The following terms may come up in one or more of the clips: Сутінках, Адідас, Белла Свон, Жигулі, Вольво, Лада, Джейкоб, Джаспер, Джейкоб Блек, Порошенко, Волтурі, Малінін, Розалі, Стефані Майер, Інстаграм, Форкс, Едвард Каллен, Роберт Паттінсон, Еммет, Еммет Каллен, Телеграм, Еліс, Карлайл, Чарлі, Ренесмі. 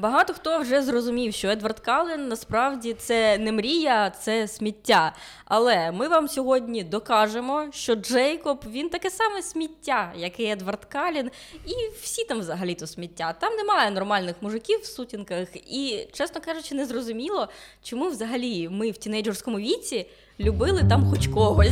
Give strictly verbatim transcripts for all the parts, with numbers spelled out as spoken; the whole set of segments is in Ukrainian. Багато хто вже зрозумів, що Едвард Каллен насправді це не мрія, це сміття. Але ми вам сьогодні докажемо, що Джейкоб, він таке саме сміття, як і Едвард Каллен, і всі там взагалі-то сміття. Там немає нормальних мужиків в сутінках, і, чесно кажучи, не зрозуміло, чому взагалі ми в тінейджерському віці любили там хоч когось.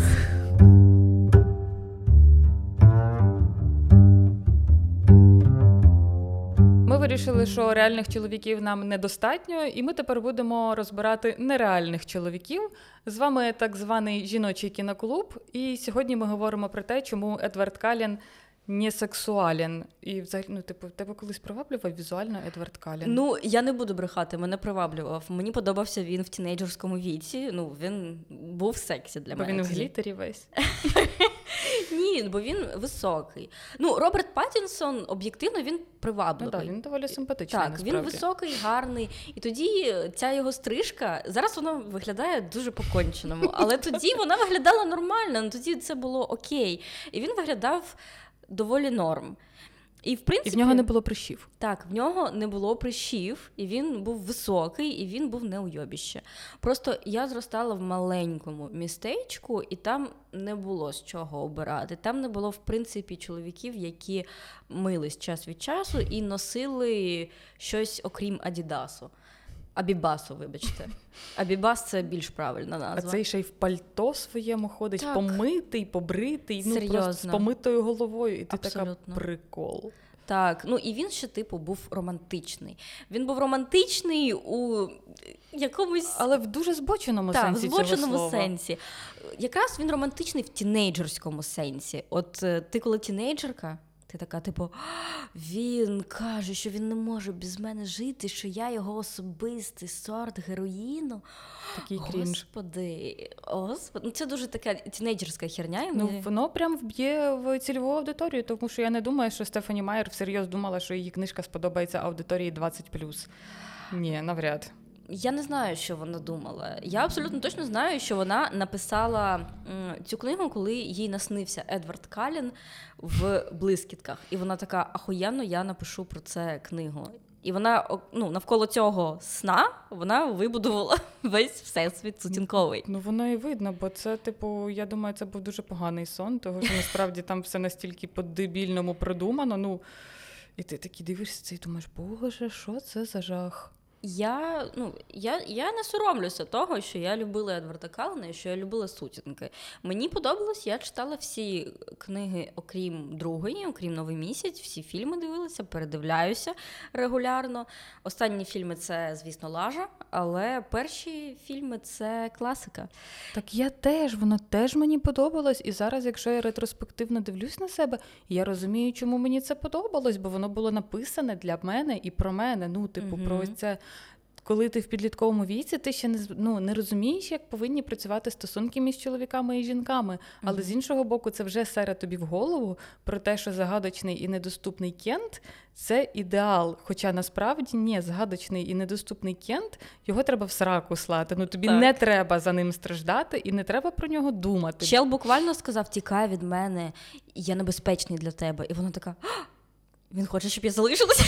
Ми вирішили, що реальних чоловіків нам недостатньо, і ми тепер будемо розбирати нереальних чоловіків. З вами так званий жіночий кіноклуб, і сьогодні ми говоримо про те, чому Едвард Каллен не сексуален. І взагалі, ну, типу, тебе колись приваблював візуально Едвард Каллен? Ну, я не буду брехати, мене приваблював. Мені подобався він в тінейджерському віці, ну, він був сексі для бо мене. Бо він в глітері весь. Ні, бо він високий. Ну, Роберт Паттінсон, об'єктивно, він привабливий. Ну, так, він доволі симпатичний, так, насправді. Так, він високий, гарний. І тоді ця його стрижка, зараз вона виглядає дуже по-конченому, але тоді вона виглядала нормально, тоді це було окей. І він виглядав доволі норм. І в принципі, і в нього не було прищів. Так, в нього не було прищів, і він був високий, і він був не уйобіще. Просто я зростала в маленькому містечку, і там не було з чого обирати. Там не було, в принципі, чоловіків, які мились час від часу і носили щось окрім Адідасу. Абібасу, вибачте. Абібас – це більш правильна назва. А цей ще й в пальто своєму ходить, так. Помитий, побритий, ну, просто з помитою головою, і ти абсолютно така прикол. Так, ну і він ще, типу, був романтичний. Він був романтичний у якомусь... Але в дуже збоченому так, сенсі цього слова. Так, в збоченому сенсі. Якраз він романтичний в тінейджерському сенсі. От ти, коли тінейджерка, ти така, типу, він каже, що він не може без мене жити, що я його особистий сорт героїну. Такий крінж. Господи, господи. Це дуже така тінейджерська херня. Ну, мені... Воно прям вб'є в цільову аудиторію, тому що я не думаю, що Стефані Майер всерйоз думала, що її книжка сподобається аудиторії двадцять плюс. Ні, навряд. Я не знаю, що вона думала. Я абсолютно точно знаю, що вона написала цю книгу, коли їй наснився Едвард Каллен в блискітках. І вона така, ахуєнно, я напишу про це книгу. І вона, ну, навколо цього сна вона вибудувала весь всесвіт сутінковий. Ну, воно і видно, бо це, типу, я думаю, це був дуже поганий сон, тому що насправді там все настільки по-дебільному продумано. Ну, і ти такі дивишся це і думаєш, боже, що це за жах? Я, ну, я, я не соромлюся того, що я любила Едварда Каллена і що я любила сутінки. Мені подобалось, я читала всі книги, окрім другої, окрім «Новий місяць», всі фільми дивилася, передивляюся регулярно. Останні фільми – це, звісно, «Лажа», але перші фільми – це класика. Так я теж, воно теж мені подобалось. І зараз, якщо я ретроспективно дивлюсь на себе, я розумію, чому мені це подобалось, бо воно було написане для мене і про мене, ну, типу, mm-hmm. про це... Коли ти в підлітковому віці, ти ще не, ну, не розумієш, як повинні працювати стосунки між чоловіками і жінками. Але mm-hmm. з іншого боку, це вже сере тобі в голову про те, що загадочний і недоступний Кент – це ідеал. Хоча насправді ні, загадочний і недоступний Кент, його треба в сраку слати. Ну тобі так. не треба за ним страждати і не треба про нього думати. Чел буквально сказав, тікай від мене, я небезпечний для тебе. І вона така, він хоче, щоб я залишилася.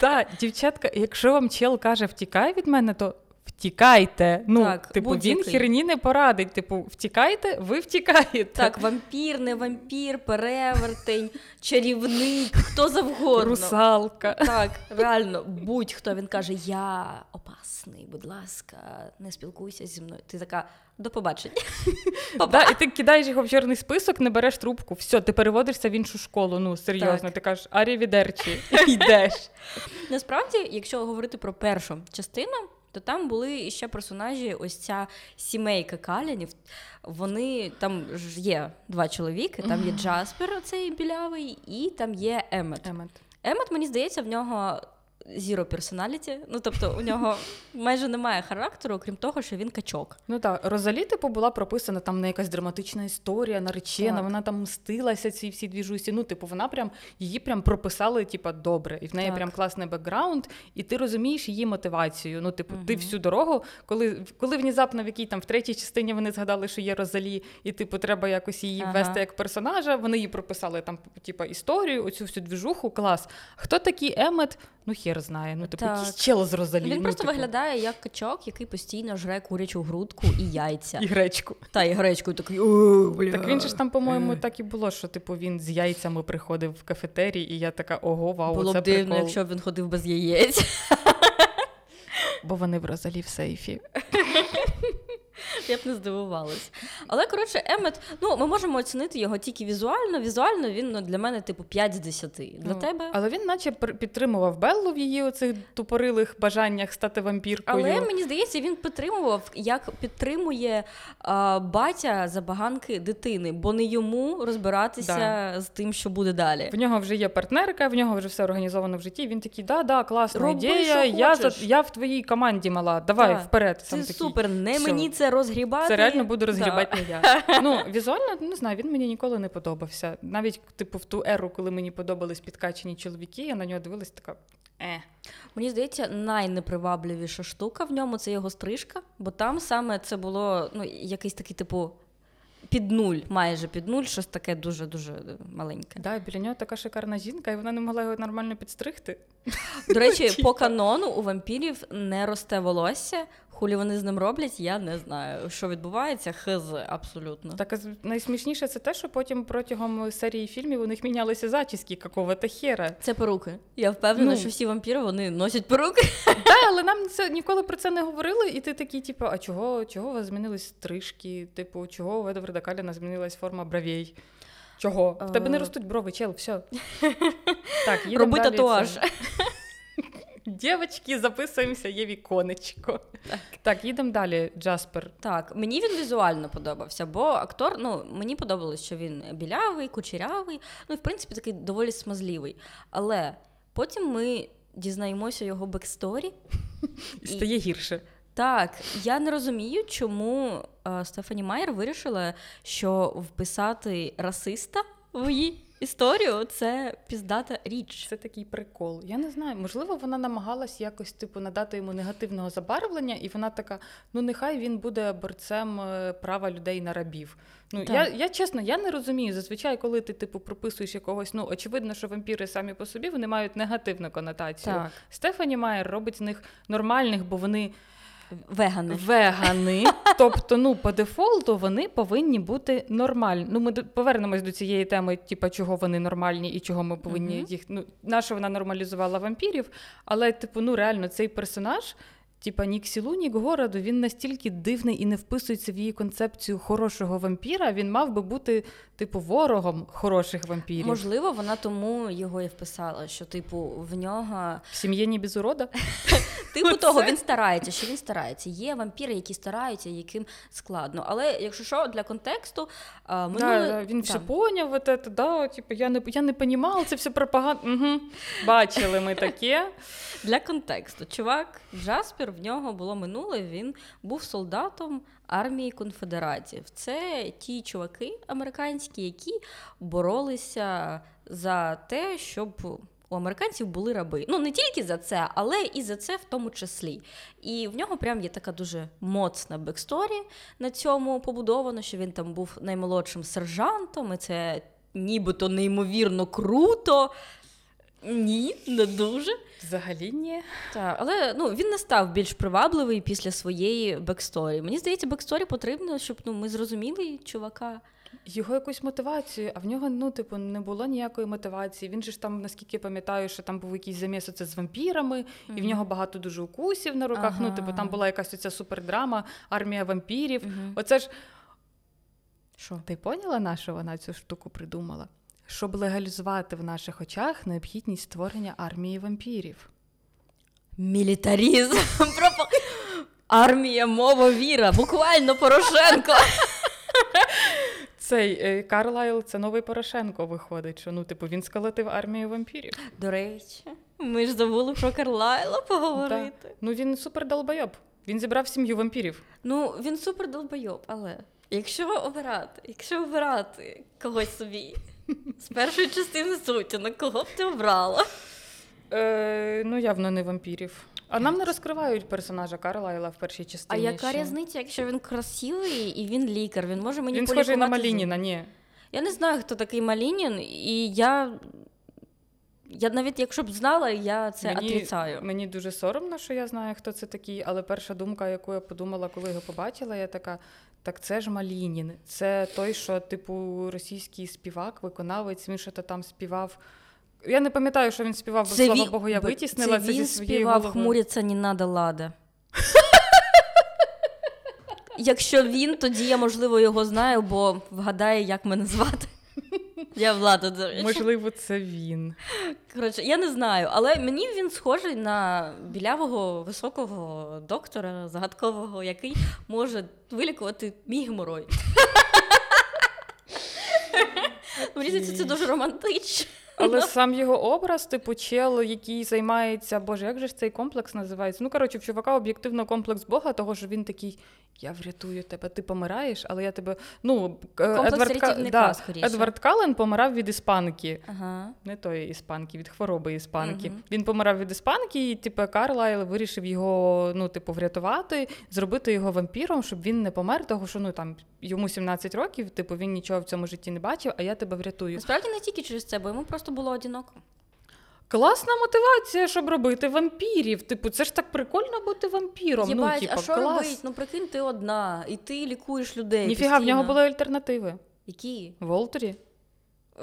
Так, дівчатка, якщо вам чел каже «втікай від мене», то втікайте. Ну, так, типу, він херні не порадить. Типу, втікайте, ви втікаєте. Так, вампір, не вампір, перевертень, чарівник, хто завгодно. Русалка. Так, реально, будь-хто. Він каже, я опасний, будь ласка, не спілкуйся зі мною. Ти така, до побачення. Да, і ти кидаєш його в чорний список, не береш трубку. Все, ти переводишся в іншу школу. Ну, серйозно, так. Ти кажеш, арівідерчі, йдеш. Насправді, якщо говорити про першу частину, то там були ще персонажі, ось ця сімейка Калленів. Вони, там ж є два чоловіки, там є Джаспер, оцей білявий, і там є Еммет. Еммет. Еммет, мені здається, в нього zero personality, ну тобто у нього майже немає характеру, окрім того, що він качок. Ну так, Розалі, типу, була прописана там на якась драматична історія, наречена, так. вона там мстилася ці всі двіжусі, ну типу вона прям, її прям прописали, типу, добре, і в неї так. прям класний бекграунд, і ти розумієш її мотивацію, ну типу, угу. ти всю дорогу, коли, коли внезапно в якій там в третій частині вони згадали, що є Розалі, і типу треба якось її ага. ввести як персонажа, вони її прописали там, типу, історію, оцю всю двіжуху, клас. Хто такий Еммет? ну хер знає, ну типу якийсь чел з Розалі. Він ну, просто типу... виглядає як качок, який постійно жре курячу грудку і яйця. І гречку. Та, і гречку, і такий, о, бля. Так він же ж там, по-моєму, так і було, що типу він з яйцями приходив в кафетері, і я така, ого, вау, було це прикол. Було б дивно, якщо б він ходив без яєць. Бо вони в Розалі в сейфі. Я б не здивувалась. Але, коротше, Еммет, ну, ми можемо оцінити його тільки візуально. Візуально він, ну, для мене, типу, п'ять з десяти. Для ну, тебе? Але він наче підтримував Беллу в її оцих тупорилих бажаннях стати вампіркою. Але, мені здається, він підтримував, як підтримує а, батя забаганки дитини, бо не йому розбиратися да. з тим, що буде далі. В нього вже є партнерка, в нього вже все організовано в житті. Він такий, да-да, класна Роби, ідея, я, за, я в твоїй команді мала, давай, да. вперед. Це супер, не все. Мені це розгрібати. Це реально буду розгрібати не я. Ну, візуально, не знаю, він мені ніколи не подобався. Навіть, типу, в ту еру, коли мені подобались підкачені чоловіки, я на нього дивилась така, е. Мені здається, найнепривабливіша штука в ньому – це його стрижка, бо там саме це було, ну, якийсь такий, типу, під нуль, майже під нуль, щось таке дуже-дуже маленьке. Так, біля нього така шикарна жінка, і вона не могла його нормально підстригти. До речі, по канону у вампірів не росте волосся, хулі вони з ним роблять, я не знаю, що відбувається, хз, абсолютно. Так, найсмішніше це те, що потім протягом серії фільмів у них мінялися зачіски какого-то хера. Це перуки. Я впевнена, ну, що всі вампіри, вони носять перуки. Так, але нам це, ніколи про це не говорили, і ти такий, типу, а чого, чого у вас змінились стрижки, типу, чого у Едварда Каллена змінилась форма бровей? Чого? В тебе не ростуть брови, чел, все. Так, роби татуаж. Дівчатки, записуємося, є віконечко. Так, так, їдемо далі, Джаспер. Так, мені він візуально подобався, бо актор, ну, мені подобалось, що він білявий, кучерявий, ну, і, в принципі, такий доволі смазливий. Але потім ми дізнаємося його бексторі. І стає гірше. Так, я не розумію, чому е, Стефані Майер вирішила, що вписати расиста в її історію – це піздата річ. Це такий прикол. Я не знаю, можливо, вона намагалась якось, типу, надати йому негативного забарвлення, і вона така, ну, нехай він буде борцем права людей на рабів. Ну, я, я, чесно, я не розумію. Зазвичай, коли ти, типу, прописуєш якогось, ну, очевидно, що вампіри самі по собі, вони мають негативну конотацію. Так. Стефані Майер робить з них нормальних, бо вони… Вегани. Вегани. Тобто, ну, по дефолту вони повинні бути нормальні. Ну, ми повернемось до цієї теми, типу, чого вони нормальні і чого ми повинні mm-hmm. їх... Ну, наша вона нормалізувала вампірів, але, типу, ну, реально, цей персонаж, типу, Нік Сілу, Нік Городу, він настільки дивний і не вписується в її концепцію хорошого вампіра, він мав би бути, типу, ворогом хороших вампірів. Можливо, вона тому його і вписала, що, типу, в нього... В сім'ї не без урода? Типу того, він старається, що він старається. Є вампіри, які стараються, яким складно. Але, якщо що, для контексту... А, ми да, не... Він все поняв, от это, да, типу, я не, я не понімала, це все пропаганда. Угу. Бачили ми таке. Для контексту. Чувак, Джаспер, в нього було минуле, він був солдатом армії конфедератів. Це ті чуваки американські, які боролися за те, щоб... У американців були раби. Ну, не тільки за це, але і за це в тому числі. І в нього прям є така дуже моцна бексторі на цьому побудовано, що він там був наймолодшим сержантом, і це нібито неймовірно круто. Ні, не дуже. Взагалі ні. Так, але ну, він не став більш привабливий після своєї бексторі. Мені здається, бексторі потрібно, щоб ну, ми зрозуміли чувака. Його якусь мотивацію, а в нього, ну, типу, не було ніякої мотивації. Він же ж там, наскільки пам'ятаю, що там був якийсь заміс оце з вампірами, mm-hmm. і в нього багато дуже укусів на руках. Ага. Ну, типу, там була якась оця супердрама, армія вампірів. Mm-hmm. Оце ж... Що? Ти поняла, на що вона цю штуку придумала? Щоб легалізувати в наших очах необхідність створення армії вампірів. Мілітарізм! Армія, мова, віра! Буквально Порошенко! Цей Карлайл, це новий Порошенко виходить, що ну, типу, він сколотив армію вампірів. До речі, ми ж забули про Карлайла поговорити. Да. Ну він супер долбойоб. Він зібрав сім'ю вампірів. Ну він супер долбойоб, але якщо обирати, якщо обирати когось собі з першої частини сутінок, кого б ти обрала? Е, ну явно не вампірів. А нам не розкривають персонажа Карлайла в першій частині. А яка різниця, якщо він красивий і він лікар, він може мені полікувати? Він схожий на Малініна, ні. Я не знаю, хто такий Малінін, і я Я навіть, якщо б знала, я це мені, отрицаю. Мені дуже соромно, що я знаю, хто це такий, але перша думка, яку я подумала, коли його побачила, я така, так це ж Малінін. Це той, що, типу, російський співак, виконавець, він що-то там співав. Я не пам'ятаю, що він співав, бо, слава Богу, я витіснила це, це зі своєї голови. Це він співав «Хмуриться не надо, Лада». Якщо він, тоді я, можливо, його знаю, бо вгадає, як мене звати. Я Влада, до речі. Можливо, це він. Коротше, я не знаю, але мені він схожий на білявого, високого доктора, загадкового, який може вилікувати мій геморой. Мені здається, це дуже романтично. Але сам його образ, типу, чел, який займається, боже, як же ж цей комплекс називається? Ну, коротше, в чувака об'єктивно комплекс Бога, того, що він такий, я врятую тебе, ти помираєш, але я тебе, ну, Едвард Каллен помирав від іспанки. Ага. Не тої іспанки, від хвороби іспанки. Угу. Він помирав від іспанки, і, типу, Карлайл вирішив його, ну, типу, врятувати, зробити його вампіром, щоб він не помер, того, що, ну, там, йому сімнадцять років, типу, він нічого в цьому житті не бачив, а я тебе врятую. Насправді не тільки через це, бо йому просто було одиноко. Класна мотивація, щоб робити вампірів. Типу, це ж так прикольно бути вампіром. Єбать, ну, типу, а що робити? Ну, прикинь, ти одна, і ти лікуєш людей. Ніфіга, в нього були альтернативи. Які? Волтурі.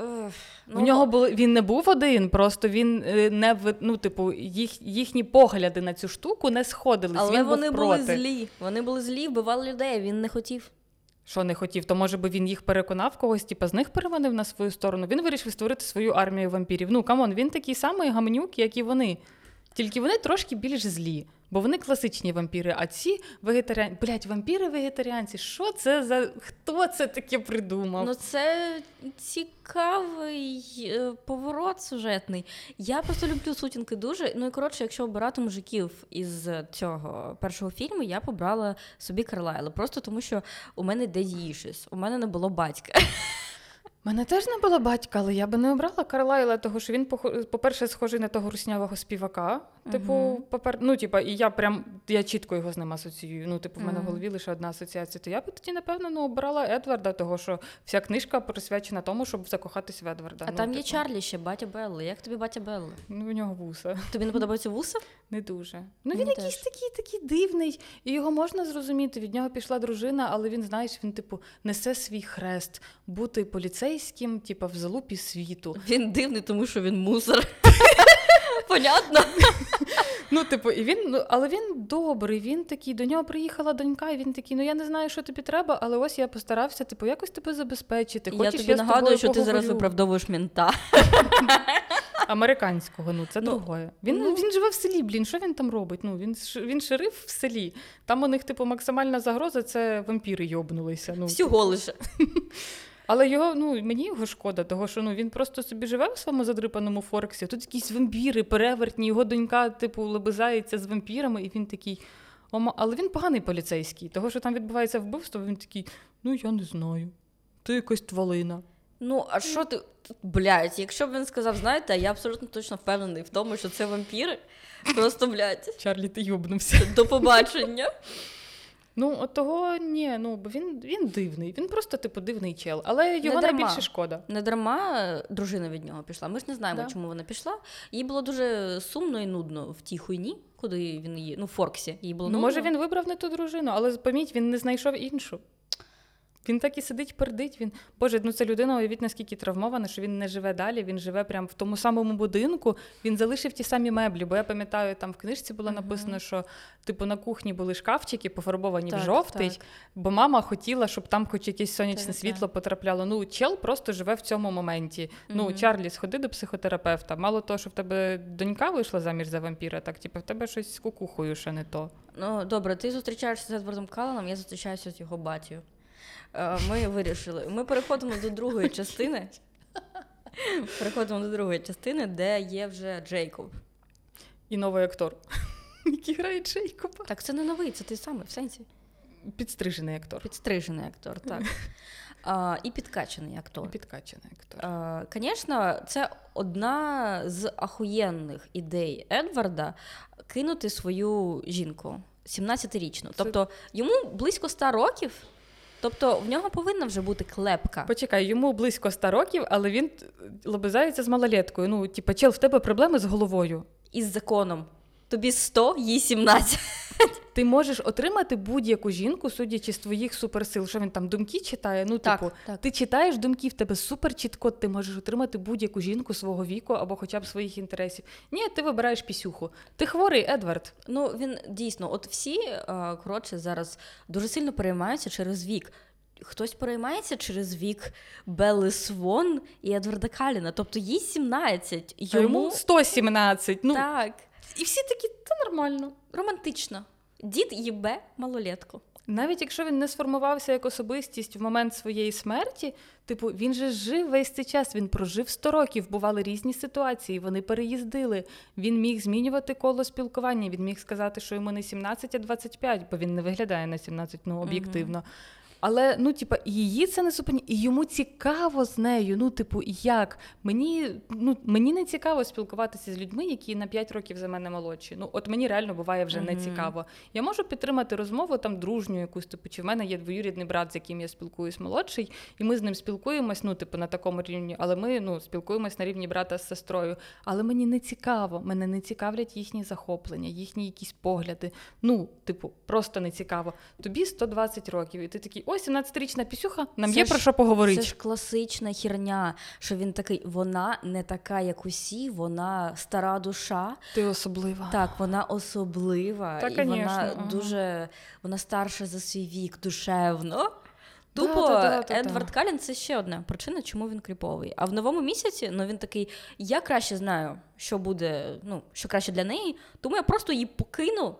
Uh, ну, У нього були, він не був один, просто він не, ну, типу, їх, їхні погляди на цю штуку не сходились. Але він вони був проти. були злі. Вони були злі, вбивали людей, він не хотів. Що не хотів, то, може би, він їх переконав когось, типу, з них переманив на свою сторону. Він вирішив створити свою армію вампірів. Ну, камон, він такий самий гамнюк, як і вони. Тільки вони трошки більш злі. Бо вони класичні вампіри, а ці вегетаріанці... Блять, вампіри-вегетаріанці, що це за... Хто це таке придумав? Ну, це цікавий е, поворот сюжетний. Я просто люблю сутінки дуже. Ну, і, коротше, якщо обирати мужиків із цього першого фільму, я побрала собі Карлайла. Просто тому, що у мене дедішіс. У мене не було батька. Мене теж не було батька, але я би не обрала Карлайла, того, що він, по-перше, схожий на того руснявого співака. Типу, uh-huh. попер... ну, типу, і я прям, я чітко його з ним асоціюю. Ну, типу, в мене uh-huh. в голові лише одна асоціація. То я б тоді, напевно, ну, обрала Едварда, того, що вся книжка присвячена тому, щоб закохатись в Едварда. А ну, там типу... є Чарлі ще, батя Белли. Як тобі батя Белли? Ну, у нього вуса. Тобі не подобаються вуса? Не дуже. Ну, він якийсь такий, такий дивний, і його можна зрозуміти. Від нього пішла дружина, але він, знаєш, він, типу, несе свій хрест, бути поліцейським, типа в залупі світу. Він дивний, тому що він мусор. Понятно? Ну, типу, і він, ну, але він добрий, він такий, до нього приїхала донька, і він такий, ну, я не знаю, що тобі треба, але ось я постарався, типу, якось тебе забезпечити. Хочеш, я тобі я нагадую, що поговорю. Ти зараз виправдовуєш мента. Американського, ну, це ну, другое. Він, ну, він живе в селі, блін, що він там робить? Ну, він, він шериф в селі. Там у них, типу, максимальна загроза, це вампіри йобнулися. Ну, всього лише. Але його, ну, мені його шкода, того, що ну, він просто собі живе в своєму задрипаному Форксі, а тут якісь вампіри перевертні, його донька, типу, лебезається з вампірами, і він такий, ома... але він поганий поліцейський, того, що там відбувається вбивство, він такий, ну, я не знаю, ти якась твалина. Ну, а що ти, блядь, якщо б він сказав, знаєте, я абсолютно точно впевнений в тому, що це вампіри, просто, блядь. Чарлі, ти йобнувся. До побачення. Ну, от того, ні, ну, бо він, він дивний, він просто, типу, дивний чел, але його найбільше шкода. Не дарма дружина від нього пішла, ми ж не знаємо, да. чому вона пішла. Їй було дуже сумно і нудно в тій хуйні, куди він її, ну, в Форксі, їй було ну, нудно. Ну, може, він вибрав не ту дружину, але, поміть, він не знайшов іншу. Він так і сидить, пердить, він, боже, ну це людина, уявіть, наскільки травмована, що він не живе далі, він живе прямо в тому самому будинку, він залишив ті самі меблі, бо я пам'ятаю, там в книжці було написано, що, типу, на кухні були шкафчики, пофарбовані так, в жовтий, так. бо мама хотіла, щоб там хоч якесь сонячне так, світло так. потрапляло. Ну, чел просто живе в цьому моменті. Ну, mm-hmm. Чарлі, сходи до психотерапевта, мало того, що в тебе донька вийшла заміж за вампіра, так, типу, в тебе щось з кукухою ще не то. Ну, добре, ти зустрічаєшся з Едвардом Калленом, я зустрічаюся з його батьком. Ми вирішили. Ми переходимо до другої частини. Переходимо до другої частини, де є вже Джейкоб. І новий актор, який грає Джейкоба. Так, це не новий, це той самий, в сенсі. Підстрижений актор. Підстрижений актор, так. А, і підкачаний актор. І підкачаний актор. Звісно, це одна з ахуєнних ідей Едварда кинути свою жінку сімнадцятирічну. Тобто йому близько ста років. Тобто в нього повинна вже бути клепка. Почекай, йому близько ста років, але він лобизається з малолеткою. Ну, типа, чел, в тебе проблеми з головою. І з законом. Тобі сто, їй сімнадцять. Ти можеш отримати будь-яку жінку, судячи з твоїх суперсил. Що він там, думки читає? Ну, так, типу, так. Ти читаєш думки, в тебе супер чітко, ти можеш отримати будь-яку жінку свого віку або хоча б своїх інтересів. Ні, ти вибираєш пісюху. Ти хворий, Едвард. Ну, він дійсно, от всі, коротше, зараз дуже сильно переймаються через вік. Хтось переймається через вік Белли Свон і Едварда Каллена. Тобто їй сімнадцять. Йому, йому сто сімнадцять. Ну, так. І всі такі, це нормально. Романтично. Дід їбе малолетку. Навіть якщо він не сформувався як особистість в момент своєї смерті, типу, він же жив весь цей час, він прожив сто років, бували різні ситуації, вони переїздили, він міг змінювати коло спілкування, він міг сказати, що йому не сімнадцять, а двадцять п'ять, бо він не виглядає на сімнадцять, ну, об'єктивно. Угу. Але, ну, типа, її це не зупиняє, і йому цікаво з нею, ну, типу, як? Мені, ну, мені не цікаво спілкуватися з людьми, які на п'ять років за мене молодші. Ну, от мені реально буває вже не цікаво. Я можу підтримати розмову там дружню якусь, типу, чи в мене є двоюрідний брат, з яким я спілкуюсь, молодший, і ми з ним спілкуємось, ну, типу, на такому рівні, але ми, ну, спілкуємось на рівні брата з сестрою. Але мені не цікаво, мене не цікавлять їхні захоплення, їхні якісь погляди. Ну, типу, просто не цікаво. Тобі сто двадцять років, і ти такий: ось сімнадцятирічна пісюха, нам це є ж, про що поговорити. Це ж класична херня, що він такий, вона не така, як усі, вона стара душа. Ти особлива. Так, вона особлива. Та, і конечно, вона ага. дуже, вона старша за свій вік душевно. Тупо, да, да, да, да, Едвард да. Каллен – це ще одна причина, чому він кріповий. А в новому місяці, ну, він такий, я краще знаю, що буде, ну, що краще для неї, тому я просто її покину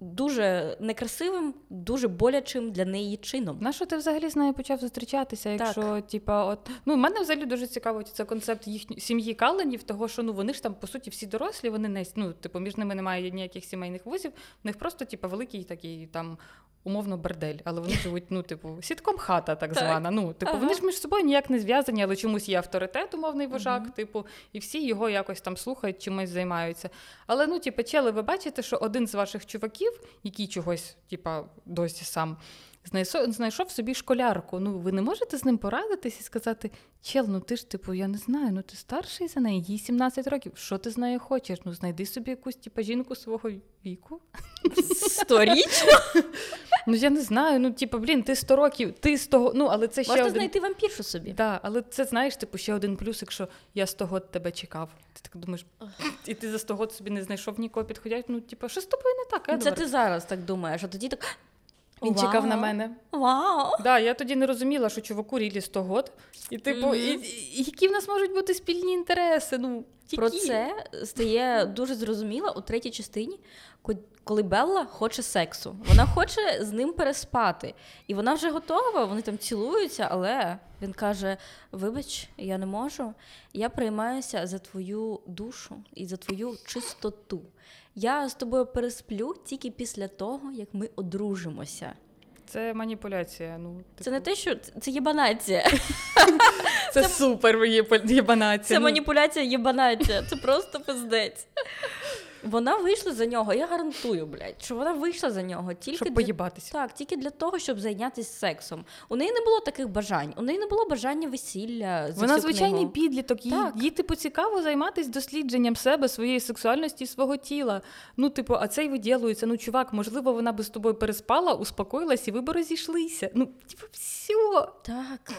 дуже некрасивим, дуже болячим для неї чином. На що ти взагалі з нею почав зустрічатися, якщо, так. типа, от... Ну, мене взагалі дуже цікавить цей концепт їхньої сім'ї Калленів, того, що, ну, вони ж там, по суті, всі дорослі, вони не... Ну, типу, між ними немає ніяких сімейних вузів, в них просто, типа, великий такий, там, умовно, бордель, але вони живуть, ну, типу, сітком-хата, так звана, ну, типу, ага. вони ж між собою ніяк не зв'язані, але чомусь є авторитет, умовний вожак, ага. типу, і всі його якось там слухають, чимось займаються. Але, ну, типу, чели, ви бачите, що один з ваших чуваків, який чогось, типа, досі сам знайшов собі школярку. Ну, ви не можете з ним порадитись і сказати: чел, ну ти ж, типу, я не знаю, ну ти старший за неї, їй сімнадцять років, що ти з нею хочеш? Ну, знайди собі якусь, типа, жінку свого віку. Сторічну? Ну, я не знаю, ну, типу, блін, ти сто років, ти з того, ну, але це ще можна один... знайти вампіршу собі. Так, да, але це, знаєш, типу, ще один плюс, якщо я сто год тебе чекав. Ти так думаєш, і ти за сто год собі не знайшов нікого підходять, ну, типу, що з тобою не так, Едвард? Це ти зараз так думаєш, а тоді так... Він вау. Чекав на мене. Вау! Да, я тоді не розуміла, що чуваку рілі сто год. І, типу, mm-hmm. і, і, які в нас можуть бути спільні інтереси? Ну, які? Про це стає дуже зрозуміло у третій частині, коли Белла хоче сексу. Вона хоче з ним переспати. І вона вже готова, вони там цілуються, але він каже: вибач, я не можу. Я приймаюся за твою душу і за твою чистоту. Я з тобою пересплю тільки після того, як ми одружимося. Це маніпуляція. Ну, типу... Це не те, що... Це єбанація. Це супер єбанація. Це маніпуляція єбанація. Це просто пиздець. Вона вийшла за нього, я гарантую, блядь, що вона вийшла за нього тільки щоб для... поїбатися. Так, тільки для того, щоб зайнятися сексом. У неї не було таких бажань, у неї не було бажання весілля. Вона звичайний підліток, їй, їй типу цікаво займатися дослідженням себе, своєї сексуальності, свого тіла. Ну, типу, а це й виділується. Ну, чувак, можливо, вона би з тобою переспала, успокоїлась і ви би розійшлися. Ну, типу, все. Так.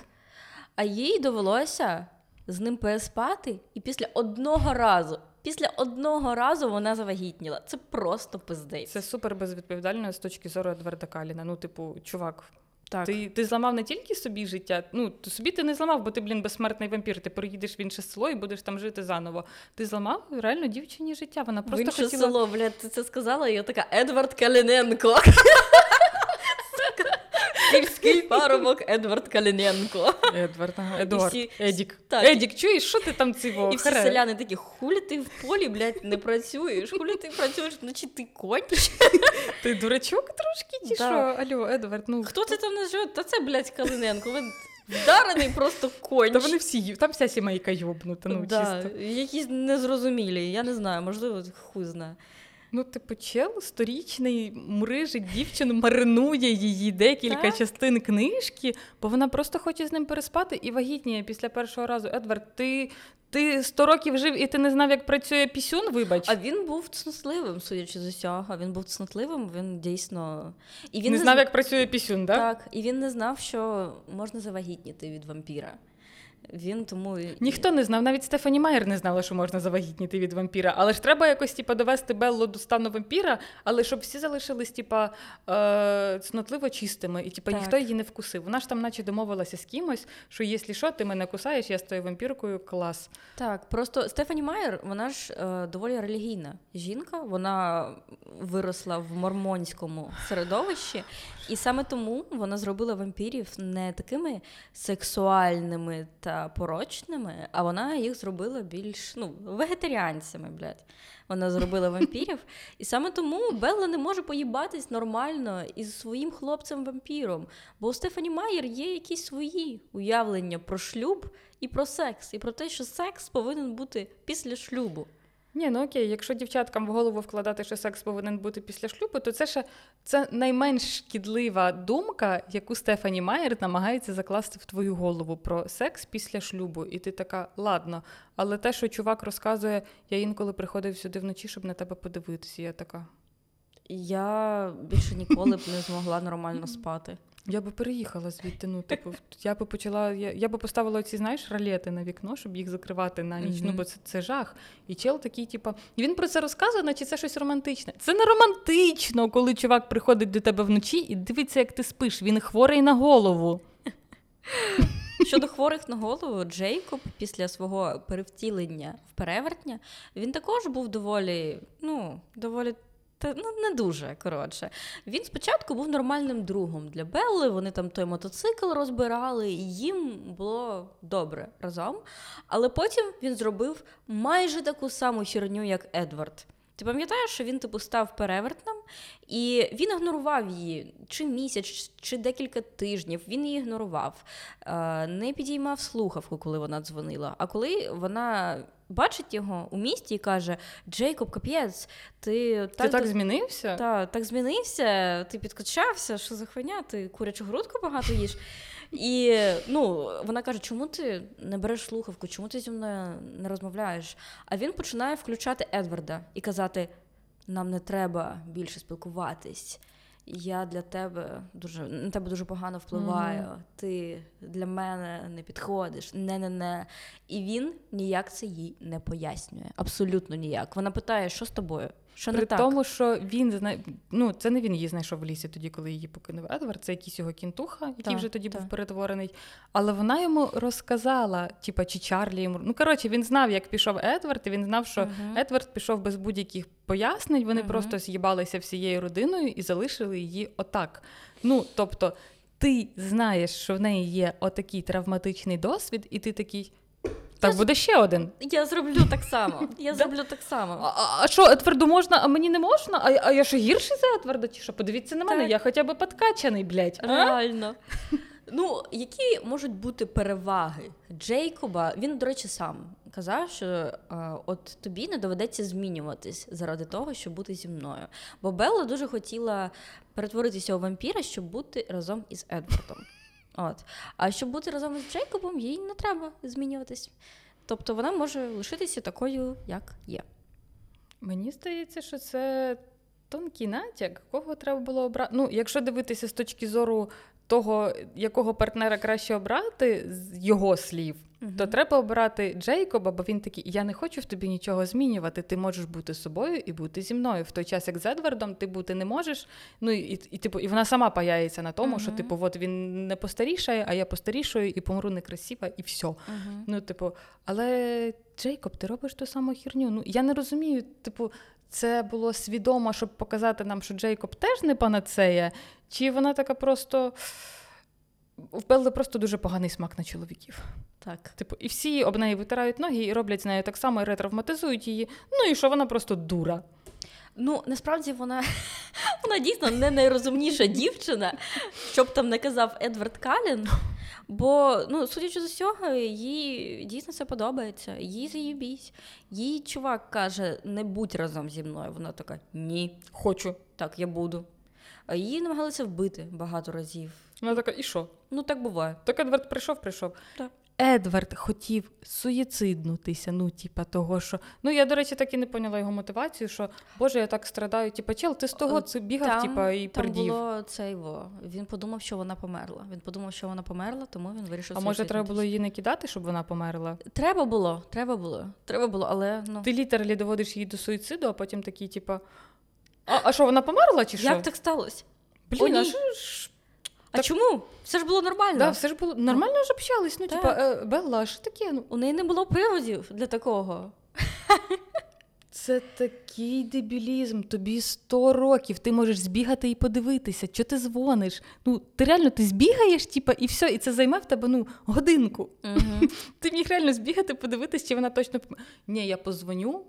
А їй довелося з ним переспати, і після одного разу Після одного разу вона завагітніла. Це просто пиздець. Це супер безвідповідально з точки зору Едварда Каллена. Ну, типу, чувак, так. Ти, ти зламав не тільки собі життя, ну, собі ти не зламав, бо ти, блін, безсмертний вампір, ти переїдеш в інше село і будеш там жити заново. Ти зламав реально дівчині життя, вона просто хотіла... В інше хотіла... село, блядь, ти це сказала, і я така: Едвард Каллененко. Сільський парубок Едвард Каллененко. Едвард, ага. Едуард. Всі... Едік. Так. Едік, чуєш, що ти там цього? І всі хре? Селяни такі: хулі ти в полі, блядь, не працюєш, хулі ти працюєш, значить ти конч. Ти дурачок трошки, чи що? Да. Алло, Едвард, ну... Хто, хто... це там не живе? Та це, блядь, Каллененко, він вдарений просто конч. Та вони всі, там вся сімейка йобнута, ну, да. чисто. Якісь незрозумілі, я не знаю, можливо, хуй знає. Ну, типу, чел сторічний мрижить дівчину, маринує її декілька так? частин книжки, бо вона просто хоче з ним переспати і вагітніє після першого разу. Едвард, ти, ти сто років жив і ти не знав, як працює пісюн, вибач. А він був цнотливим, судячи з усього. Він був цнотливим, він дійсно... І він не, не знав, як працює пісюн, так? Так, і він не знав, що можна завагітніти від вампіра. Він тому... Ніхто не знав, навіть Стефані Майер не знала, що можна завагітніти від вампіра. Але ж треба якось тіпа, довести Беллу до стану вампіра, але щоб всі залишились тіпа, е- цнотливо чистими, і тіпа, ніхто її не вкусив. Вона ж там наче домовилася з кимось, що якщо що, ти мене кусаєш, я стою вампіркою, клас. Так, просто Стефані Майер, вона ж е- доволі релігійна жінка, вона виросла в мормонському середовищі, і саме тому вона зробила вампірів не такими сексуальними та порочними, а вона їх зробила більш, ну, вегетаріанцями, блядь. Вона зробила вампірів. І саме тому Белла не може поїбатись нормально із своїм хлопцем-вампіром. Бо у Стефані Майер є якісь свої уявлення про шлюб і про секс. І про те, що секс повинен бути після шлюбу. Ні, ну окей, якщо дівчаткам в голову вкладати, що секс повинен бути після шлюбу, то це ще це найменш шкідлива думка, яку Стефані Майер намагається закласти в твою голову про секс після шлюбу. І ти така, ладно, але те, що чувак розказує, я інколи приходив сюди вночі, щоб на тебе подивитися, я така. Я більше ніколи б не змогла нормально спати. Я би переїхала звідти, ну, типу, я би почала, я, я би поставила ці, знаєш, ролети на вікно, щоб їх закривати на ніч, mm-hmm. ну, бо це, це жах. І чел такий, типу, і він про це розказує, наче це щось романтичне. Це не романтично, коли чувак приходить до тебе вночі і дивиться, як ти спиш, він хворий на голову. Щодо хворих на голову, Джейкоб після свого перевтілення в перевертня, він також був доволі, ну, доволі... Та, ну, не дуже, коротше. Він спочатку був нормальним другом для Белли, вони там той мотоцикл розбирали, і їм було добре разом. Але потім він зробив майже таку саму херню, як Едвард. Ти пам'ятаєш, що він, типу, став перевертним, і він ігнорував її чи місяць, чи декілька тижнів, він її ігнорував, не підіймав слухавку, коли вона дзвонила, а коли вона... бачить його у місті і каже: Джейкоб, капець, ти так, ти так змінився? Та, так змінився, ти підкачався, що за хвиня, ти курячу грудку багато їш. І ну, вона каже, чому ти не береш слухавку, чому ти зі мною не розмовляєш? А він починає включати Едварда і казати, нам не треба більше спілкуватись. Я для тебе дуже, на тебе дуже погано впливаю, mm-hmm. ти для мене не підходиш, не-не-не. І він ніяк це їй не пояснює, абсолютно ніяк. Вона питає, що з тобою, що не так? При тому, що він, зна... ну, це не він її знайшов в лісі тоді, коли її покинув Едвард, це якийсь його кінтуха, який та, вже тоді та. був перетворений. Але вона йому розказала, типа, чи Чарлі йому... Ну, коротше, він знав, як пішов Едвард, і він знав, що uh-huh. Едвард пішов без будь-яких пояснень, вони uh-huh. просто з'їбалися всією родиною і залишили її отак. Ну, тобто, ти знаєш, що в неї є отакий травматичний досвід, і ти такий... Так я буде ще один. Я зроблю так само. Я зроблю так само. А що, Едварду можна, а мені не можна? А, а я що гірший за Едварда? Чи що? Подивіться на мене, так. Я хоча б подкачаний, блядь. Реально. Ну, які можуть бути переваги Джейкоба? Він, до речі, сам казав, що от тобі не доведеться змінюватись заради того, щоб бути зі мною. Бо Белла дуже хотіла перетворитися у вампіра, щоб бути разом із Едвардом. От. А щоб бути разом із Джейкобом, їй не треба змінюватись. Тобто вона може лишитися такою, як є. Мені здається, що це тонкий натяк, кого треба було обрати. Ну, якщо дивитися з точки зору того, якого партнера краще обрати, з його слів, угу. то треба обирати Джейкоба, бо він такий, я не хочу в тобі нічого змінювати, ти можеш бути собою і бути зі мною. В той час, як з Едвардом, ти бути не можеш, ну, і, і, і, типу, і вона сама паяється на тому, угу. що, типу, от він не постарішає, а я постарішую, і помру некрасива, і все. Угу. Ну, типу, але, Джейкоб, ти робиш ту саму херню. Ну, я не розумію, типу, це було свідомо, щоб показати нам, що Джейкоб теж не панацея? Чи вона така просто... В Белли просто дуже поганий смак на чоловіків. Так. Типу, і всі об неї витирають ноги і роблять з нею так само, і ретравматизують її. Ну і що, вона просто дура. Ну, насправді, вона, вона дійсно не найрозумніша дівчина. Щоб там не казав Едвард Каллен, Бо, ну, судячи з усього, їй дійсно це подобається. Їй заєбісь. Їй чувак каже, не будь разом зі мною. Вона така, ні, хочу, так, я буду. Її намагалися вбити багато разів. Вона така, і що? Ну, так буває. Так Едвард прийшов, прийшов. Так. Едвард хотів суїциднутися, ну, типа того, що... Ну, я, до речі, так і не поняла його мотивацію, що, боже, я так страдаю, типа, чел, ти з того це бігав, типа, і там пердів. Там було це його. Він подумав, що вона померла. Він подумав, що вона померла, тому він вирішив... А може, треба було її не кидати, щоб вона померла? Треба було, треба було, треба було, але, ну... Ти літералі доводиш її до суїциду, а потім такий, типа... А, а що, вона померла, чи що? Як так сталося? Блін, а що ж... А так... чому? Все ж було нормально. Да, все ж було нормально ж общались. Ну, типа, е, Белла, що таке? Ну, у неї не було приводів для такого. Це такий дебілізм. Тобі сто років, ти можеш збігати і подивитися, що ти дзвониш. Ну, ти реально, ти збігаєш, типа, і все, і це займе в тебе, ну, годинку. Угу. Ти міг реально збігати, подивитися, чи вона точно... Ні, я позвоню.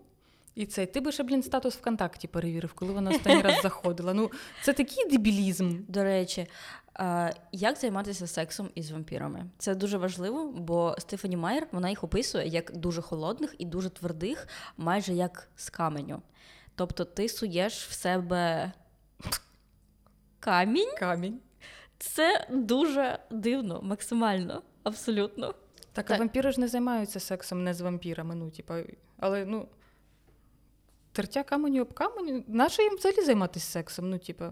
І це, ти би ще, блін, статус ВКонтакті перевірив, коли вона останній раз заходила. Ну, це такий дебілізм. До речі, як займатися сексом із вампірами? Це дуже важливо, бо Стефані Майер, вона їх описує як дуже холодних і дуже твердих, майже як з каменю. Тобто ти суєш в себе камінь. Камінь. Це дуже дивно, максимально, абсолютно. Так, так. А вампіри ж не займаються сексом не з вампірами, ну, типа, але, ну... Тертя каменю об каменю? Нащо їм взагалі займатися сексом? Ну, типу.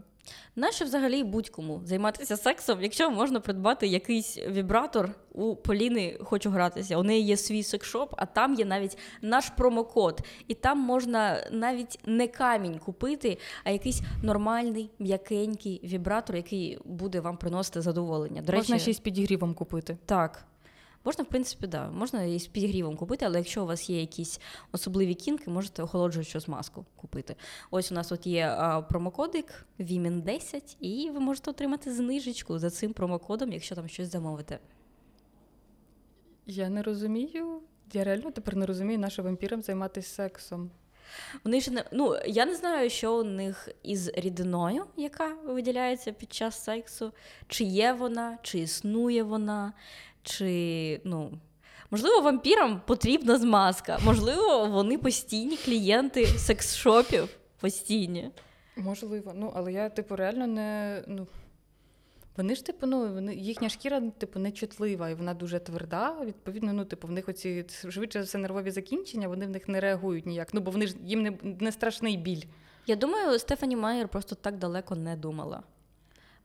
Нащо взагалі будь-кому займатися сексом, якщо можна придбати якийсь вібратор у Поліни «Хочу гратися». У неї є свій секшоп, а там є навіть наш промокод. І там можна навіть не камінь купити, а якийсь нормальний, м'якенький вібратор, який буде вам приносити задоволення. До можна речі... ще й з підігрівом купити. Так. Можна, в принципі, да, можна і з підігрівом купити, але якщо у вас є якісь особливі кінки, можете охолоджуючу змазку купити. Ось у нас тут є а, промокодик вімен десять, і ви можете отримати знижечку за цим промокодом, якщо там щось замовите. Я не розумію, я реально тепер не розумію, нащо вампірам займатися сексом. Вони ще не, ну, я не знаю, що у них із рідиною, яка виділяється під час сексу, чи є вона, чи існує вона. Чи, ну, можливо, вампірам потрібна змазка. Можливо, вони постійні клієнти секс-шопів. Постійні. Можливо. Ну, але я, типу, реально не... Ну, вони ж, типу, ну, вони, їхня шкіра, типу, нечутлива, і вона дуже тверда. Відповідно, ну, типу, в них оці, швидше все, нервові закінчення, вони в них не реагують ніяк. Ну, бо вони ж, їм не, не страшний біль. Я думаю, Стефані Майер просто так далеко не думала.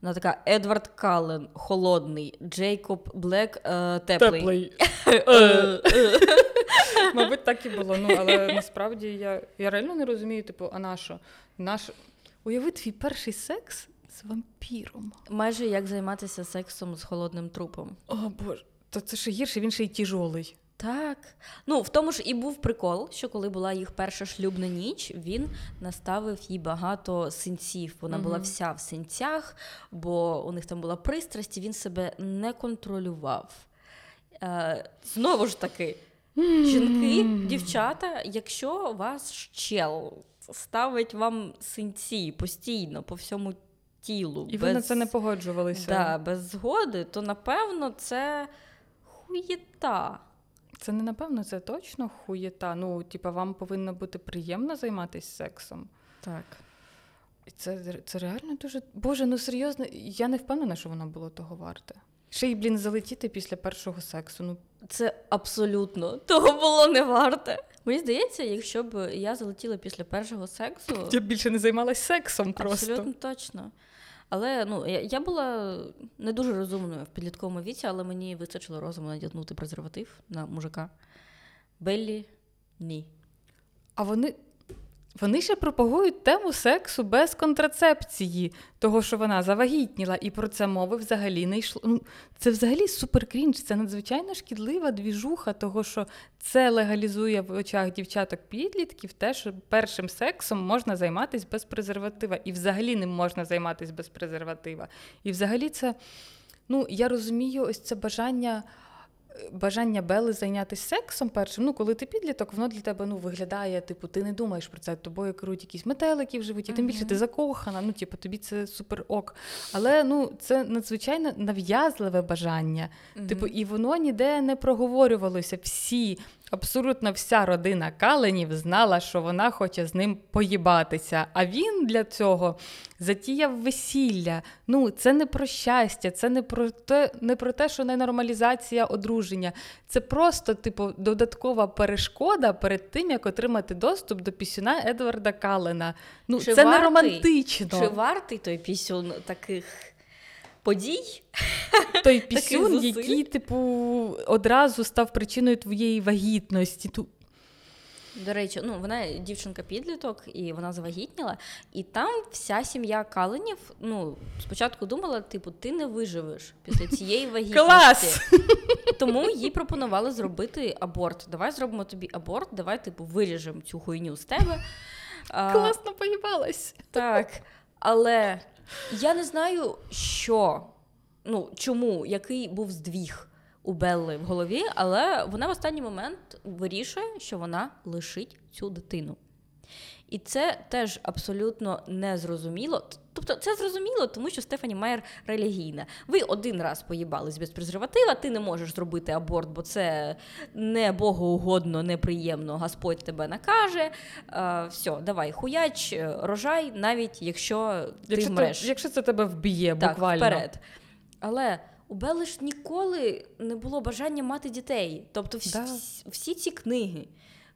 Вона така, Едвард Каллен, холодний, Джейкоб Блек, е, теплий. Теплий. Мабуть, так і було. Ну, але насправді я, я реально не розумію, типу, а на що? Наш... Уяви, твій перший секс з вампіром. Майже як займатися сексом з холодним трупом. О, Боже, то це ще гірше, він ще й тяжолий. Так. Ну, в тому ж і був прикол, що коли була їх перша шлюбна ніч, він наставив їй багато синців. Вона угу. була вся в синцях, бо у них там була пристрасть, і він себе не контролював. Е, знову ж таки, жінки, дівчата, якщо вас чел ставить вам синці постійно по всьому тілу. І без... ви на це не погоджувалися. Да, без згоди, то, напевно, це хуєта. Це не напевно, це точно хуєта. Ну, типа, вам повинно бути приємно займатися сексом. Так. І це, це реально дуже... Боже, ну серйозно, я не впевнена, що воно було того варте. Ще й, блін, залетіти після першого сексу. Ну, це абсолютно того було не варте. Мені здається, якщо б я залетіла після першого сексу... Я б більше не займалася сексом просто. Абсолютно точно. Але, ну, я, я була не дуже розумною в підлітковому віці, але мені вистачило розуму надягнути презерватив на мужика. Беллі – ні. А вони, вони ще пропагують тему сексу без контрацепції, того, що вона завагітніла, і про це мови взагалі не йшло. Ну, це взагалі суперкрінж, це надзвичайно шкідлива двіжуха, того, що це легалізує в очах дівчаток-підлітків те, що першим сексом можна займатися без презерватива, і взагалі не можна займатися без презерватива. І взагалі це, ну, я розумію, ось це бажання бажання Белли зайнятися сексом першим, ну, коли ти підліток, воно для тебе, ну, виглядає, типу, ти не думаєш про це, тобою керують якісь метелики в животі, mm-hmm. тим більше ти закохана, ну, типу, тобі це супер ок. Але, ну, це надзвичайно нав'язливе бажання. Mm-hmm. Типу, і воно ніде не проговорювалося. Всі, абсолютно вся родина Калленів знала, що вона хоче з ним поїбатися. А він для цього затіяв весілля. Ну, це не про щастя, це не про те, не про те, що не нормалізація одруження. Це просто, типу, додаткова перешкода перед тим, як отримати доступ до пісюна Едварда Каллена. Ну, чи це вартий, не романтично. Чи вартий той пісюн таких подій? Той пісюн, який, типу, одразу став причиною твоєї вагітності. До речі, ну, вона дівчинка-підліток, і вона завагітніла, і там вся сім'я Калленів, ну, спочатку думала, типу, ти не виживеш після цієї вагітності. Клас! Тому їй пропонували зробити аборт. Давай зробимо тобі аборт, давай, типу, виріжемо цю хуйню з тебе. Класно поїбалась. Так, але я не знаю, що, ну, чому, який був здвіг у Белли в голові, але вона в останній момент вирішує, що вона лишить цю дитину. І це теж абсолютно незрозуміло. Тобто це зрозуміло, тому що Стефані Майер релігійна. Ви один раз поїбались без презерватива, ти не можеш зробити аборт, бо це не богоугодно, неприємно, Господь тебе накаже. А, все, давай, хуяч, рожай, навіть якщо ти якщо вмреш. Ти, якщо це тебе вб'є, так, буквально. Вперед. Але у Белли ж ніколи не було бажання мати дітей. Тобто всі, да. всі ці книги,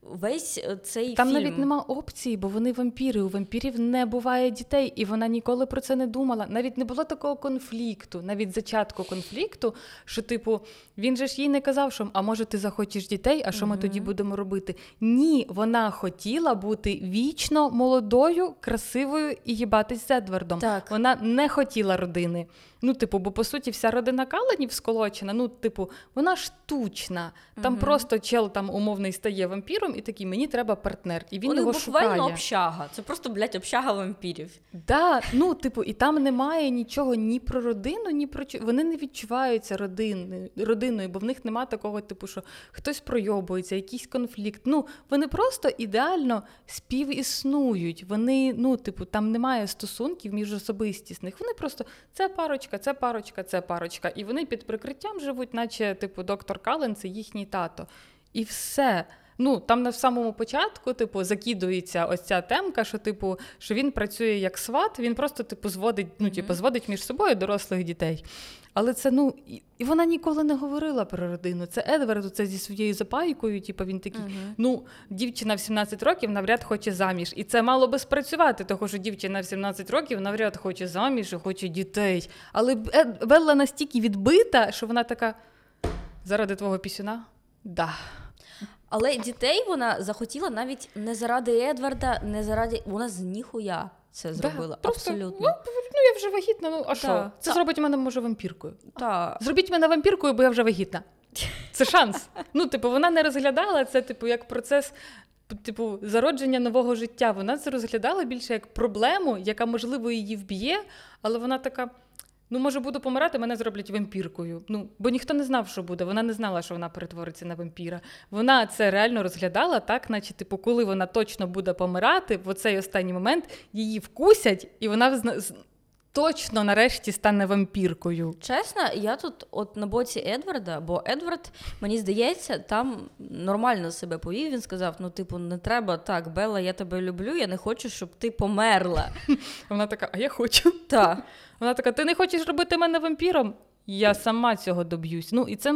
весь цей Там фільм. Там навіть нема опції, бо вони вампіри. У вампірів не буває дітей, і вона ніколи про це не думала. Навіть не було такого конфлікту, навіть зачатку конфлікту, що, типу, він же ж їй не казав, що, а може ти захочеш дітей, а що mm-hmm. ми тоді будемо робити? Ні, вона хотіла бути вічно молодою, красивою і їбатись з Едвардом. Так. Вона не хотіла родини. Ну, типу, бо, по суті, вся родина Калленів сколочена, ну, типу, вона штучна. Там mm-hmm. просто чел там умовний стає вампіром і такий, мені треба партнер. І він Вони його шукає. Буквально общага. Це просто, блядь, общага вампірів. Так, да, ну, типу, і там немає нічого ні про родину, ні про... Вони не відчуваються родин... родиною, бо в них немає такого, типу, що хтось пройобується, якийсь конфлікт. Ну, вони просто ідеально співіснують. Вони, ну, типу, там немає стосунків міжособистісних. Вони просто, це парочка, це парочка, це парочка. І вони під прикриттям живуть, наче, типу, доктор Каллен – це їхній тато. І все. Ну, там на самому початку, типу, закидується ось ця темка, що, типу, що він працює як сват, він просто, типу, зводить, ну, mm-hmm. типу, зводить між собою дорослих дітей. Але це, ну, і вона ніколи не говорила про родину. Це Едвард, це зі своєю запайкою, типу, він такий, uh-huh. ну, дівчина в сімнадцять років навряд хоче заміж. І це мало би спрацювати, тому що дівчина в сімнадцять років навряд хоче заміж і хоче дітей. Але Белла настільки відбита, що вона така, заради твого пісюна? Да. Але дітей вона захотіла навіть не заради Едварда, не заради... Вона з ніхуя це зробила, да, абсолютно. Просто, ну, я вже вагітна, ну, а що? Да. Це та. Зробить мене, може, вампіркою. Да. Зробіть мене вампіркою, бо я вже вагітна. Це шанс. Ну, типу, вона не розглядала це, типу, як процес, типу, зародження нового життя. Вона це розглядала більше як проблему, яка, можливо, її вб'є, але вона така... Ну, може, буду помирати, мене зроблять вампіркою. Ну, бо ніхто не знав, що буде. Вона не знала, що вона перетвориться на вампіра. Вона це реально розглядала так, наче, типу, коли вона точно буде помирати, в оцей останній момент її вкусять, і вона точно нарешті стане вампіркою. Чесно, я тут от на боці Едварда, бо Едвард, мені здається, там нормально себе повів. Він сказав, ну, типу, не треба так, Белла, я тебе люблю, я не хочу, щоб ти померла. Вона така, а я хочу. Так. Вона така, ти не хочеш робити мене вампіром? Я сама цього доб'юсь. Ну, і це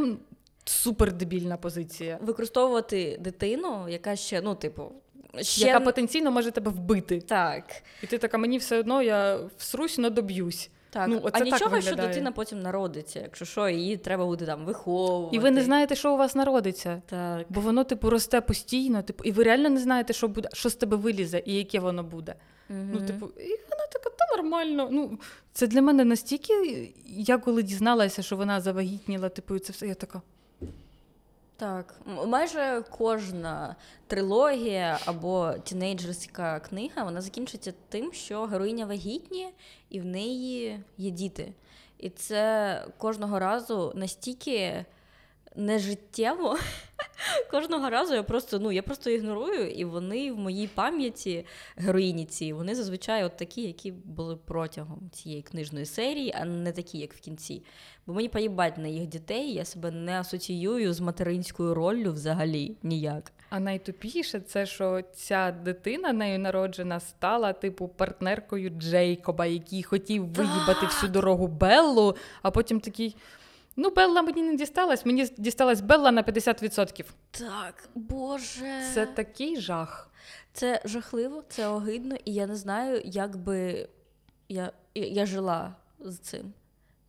супердебільна позиція. Використовувати дитину, яка ще, ну, типу, ще... яка потенційно може тебе вбити. Так. І ти така, мені все одно, я всрусь, но доб'юсь. Так. Ну, а нічого, так що дитина потім народиться, якщо що, її треба буде там виховувати. І ви не знаєте, що у вас народиться. Так. Бо воно, типу, росте постійно, типу, і ви реально не знаєте, що буде, що з тебе вилізе і яке воно буде. Угу. Ну, типу, і вона така, та нормально. Ну, це для мене настільки, я коли дізналася, що вона завагітніла, типу, і це все, я така... Так, майже кожна трилогія або тінейджерська книга, вона закінчиться тим, що героїня вагітні і в неї є діти. І це кожного разу настільки нежиттєво. Кожного разу я просто, ну, я просто ігнорую, і вони в моїй пам'яті, героїні ці, вони зазвичай от такі, які були протягом цієї книжної серії, а не такі, як в кінці. Бо мені поїбать на їх дітей, я себе не асоціюю з материнською роллю взагалі ніяк. А найтупіше це, що ця дитина, нею народжена, стала, типу, партнеркою Джейкоба, який хотів виїбати всю дорогу Беллу, а потім такий... Ну, Белла мені не дісталась, мені дісталась Белла на п'ятдесят відсотків. Так, боже. Це такий жах. Це жахливо, це огидно, і я не знаю, як би я, я жила з цим.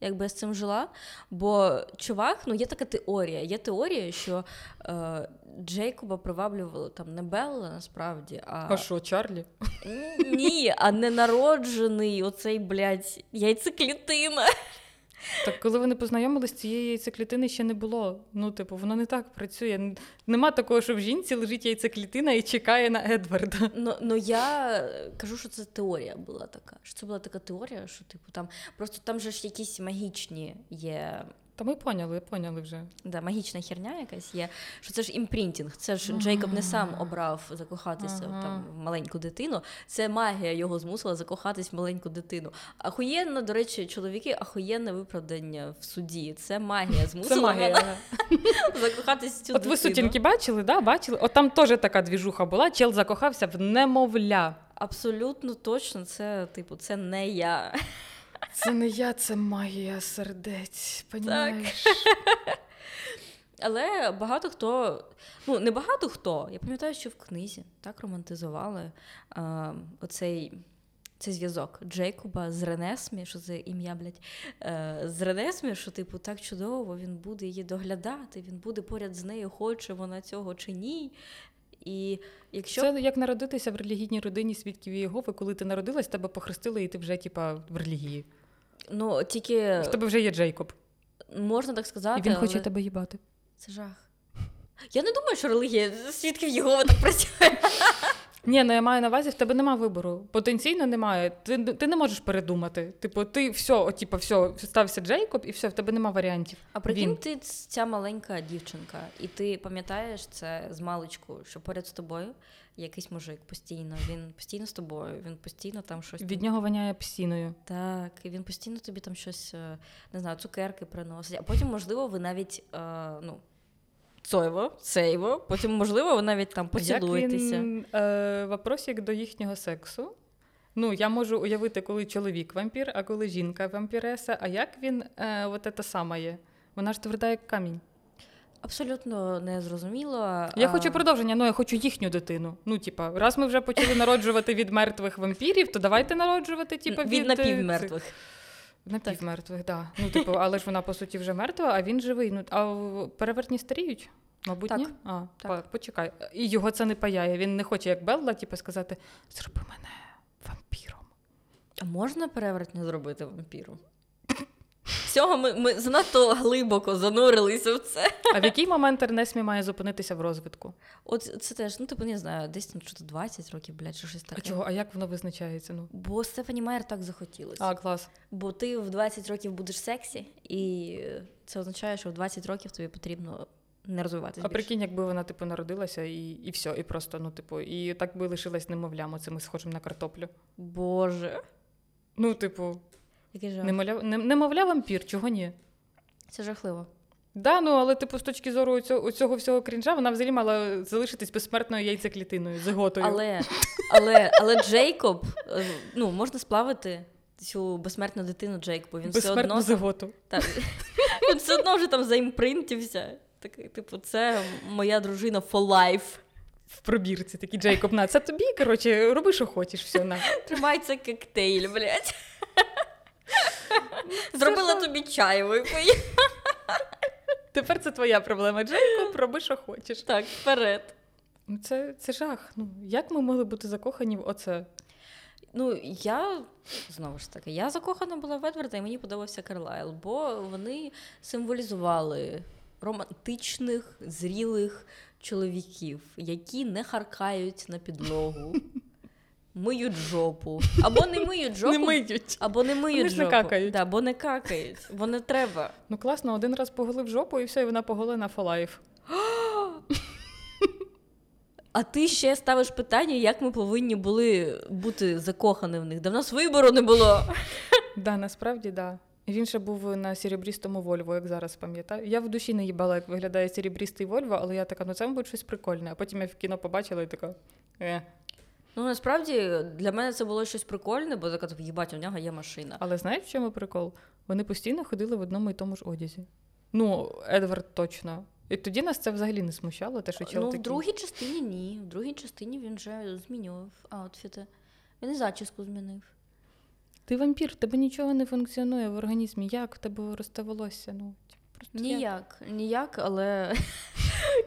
Якби я з цим жила, бо чувак, ну, є така теорія. Є теорія, що е, Джейкоба приваблювала там не Белла, насправді, а... А що, Чарлі? Ні, а ненароджений оцей, блядь, яйцеклітина. Так, коли вони познайомились, цієї яйцеклітини ще не було. Ну, типу, воно не так працює. Нема такого, що в жінці лежить яйцеклітина і чекає на Едварда. Ну, ну я кажу, що це теорія була така. Що це була така теорія, що, типу, там просто там же ж якісь магічні є. Та ми поняли, поняли вже. Да, магічна херня якась є, що це ж імпринтінг, це ж ага. Джейкоб не сам обрав закохатися ага. там, в маленьку дитину, це магія його змусила закохатись в маленьку дитину. Ахуєнно, до речі, чоловіки, ахуєнне виправдання в суді, це магія змусила закохатись в цю дитину. От ви сутінки бачили, да, бачили? От там теж така двіжуха була, чел закохався в немовля. Абсолютно точно, це, типу, це не я. Це не я, це магія сердець, понімаєш? Але багато хто, ну не багато хто, я пам'ятаю, що в книзі так романтизували а, оцей цей зв'язок Джейкоба з Ренесмі, що це ім'я, блядь, з Ренесмі, що типу так чудово, він буде її доглядати, він буде поряд з нею, хоче вона цього чи ні. І якщо... Це як народитися в релігійній родині свідків Єгови, коли ти народилась, тебе похрестили, і ти вже, типа, в релігії. Ну, тільки... В тебе вже є Джейкоб. Можна так сказати, і він хоче але... тебе їбати. Це жах. Я не думаю, що релігія свідків Єгови так працює. Ні, ну я маю на увазі, в тебе нема вибору. Потенційно немає. Ти, ти не можеш передумати. Типу, ти все, о, типу, все, стався Джейкоб, і все, в тебе нема варіантів. А прикинь, ти ця маленька дівчинка, і ти пам'ятаєш це з маличку, що поряд з тобою якийсь мужик постійно, він постійно з тобою, він постійно там щось... Від нього воняє псіною. Так, і він постійно тобі там щось, не знаю, цукерки приносить, а потім, можливо, ви навіть, ну... Цойво, сейво, потім, можливо, ви навіть там поцілуєтеся. Як він, е, вопрос як до їхнього сексу. Ну, я можу уявити, коли чоловік вампір, а коли жінка вампіреса, а як він е, от це саме є? Вона ж тверда як камінь. Абсолютно незрозуміло. Я а... хочу продовження, ну я хочу їхню дитину. Ну, типа, раз ми вже почали народжувати від мертвих вампірів, то давайте народжувати, типа, від... Від напівмертвих. Напівмертвих, так. Да. Ну, типу, але ж вона, по суті, вже мертва, а він живий. Ну, а перевертні старіють? Мабуть, так. Ні? А, так. Почекай. І його це не паяє. Він не хоче, як Белла, типу, сказати, зроби мене вампіром. А можна перевертня зробити вампіром? Всього ми, ми занадто глибоко занурилися в це. А в який момент Ренесмі має зупинитися в розвитку? От це теж, ну, типу, не знаю, десь там що-то двадцять років, блядь, чи щось таке. А чого? А як воно визначається? Ну? Бо Стефані Майер так захотілося. А, клас. Бо ти в двадцять років будеш сексі, і це означає, що в двадцять років тобі потрібно не розвиватися. А прикинь, якби вона, типу, народилася, і, і все, і просто, ну, типу, і так би лишилась немовлям, оце ми схожим на картоплю. Боже. Ну, типу... Немовля, немовля вампір, чого ні? Це жахливо. Да, ну, але типу з точки зору цього, цього всього крінжа, вона взагалі мала залишитись безсмертною яйцеклітиною, зиготою. Але, але, але Джейкоб, ну, можна сплавити цю безсмертну дитину Джейкобу. Він безсмертну все одно зиготу. Так. Він все одно вже там заімпринтівся. Так, типу, це моя дружина for life. В пробірці такий Джейкоб, на, це тобі, коротше, роби, що хочеш, все, на. Тримай це коктейль, блядь. Зробила це тобі чай, випий. Тепер це твоя проблема, Джейкоб, роби, що хочеш. Так, вперед. Це, це жах. Ну, як ми могли бути закохані в оце? Ну, я, знову ж таки, я закохана була в Едварда, і мені подобався Карлайл, бо вони символізували романтичних, зрілих чоловіків, які не харкають на підлогу. миють жопу. Або не миють жопу. Не миють. Або не миють вони жопу. Вони ж не какають. Да, бо не какають. Бо не треба. Ну класно, один раз поголив жопу і все, і вона поголена for life. А ти ще ставиш питання, як ми повинні були бути закохані в них. Да в нас вибору не було. Да, насправді, да. Він ще був на срібристому Вольво, як зараз пам'ятаю. Я в душі не їбала, як виглядає срібристий Вольво, але я така, ну це, мабуть, щось прикольне. А потім я в кіно побачила і така, е. Ну, насправді, для мене це було щось прикольне, бо така, їбать, у нього є машина. Але знаєш, в чому прикол? Вони постійно ходили в одному і тому ж одязі. Ну, Едвард точно. І тоді нас це взагалі не смущало, те, що чел такий. Ну, в другій частині ні. В другій частині він вже змінював аутфіти. Він і зачіску змінив. Ти вампір, в тебе нічого не функціонує в організмі. Як в тебе росте волосся? Ну, ніяк, як? ніяк, але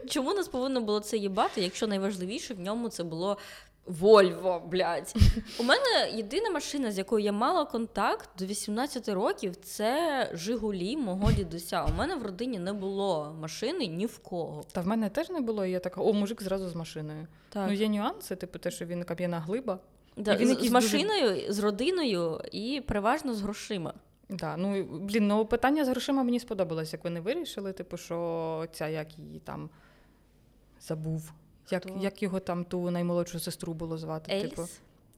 чому нас повинно було це їбати, якщо найважливіше в ньому це було Вольво, блядь. У мене єдина машина, з якою я мала контакт до вісімнадцяти років, це Жигулі мого дідуся. У мене в родині не було машини ні в кого. Та в мене теж не було, і я така, о, мужик зразу з машиною. Так. Ну, є нюанси, типу те, що він кам'яна глиба. Да, він з, з машиною, дуже... з родиною і переважно з грошима. Да, ну, блін, ну питання з грошима мені сподобалось, як вони вирішили, типу, що ця, як її там, забув. Як, як його там ту наймолодшу сестру було звати? Еліс? Типу,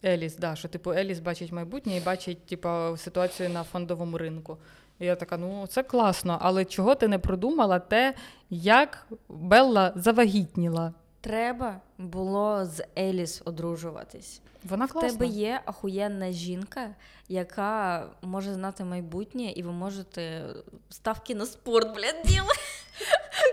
Еліс, да, що типу Еліс бачить майбутнє і бачить типу, ситуацію на фондовому ринку. І я така, ну це класно, але чого ти не продумала те, як Белла завагітніла? Треба було з Еліс одружуватись. Вона класна. В тебе є ахуєнна жінка, яка може знати майбутнє, і ви можете ставки на спорт, блядь, ділити.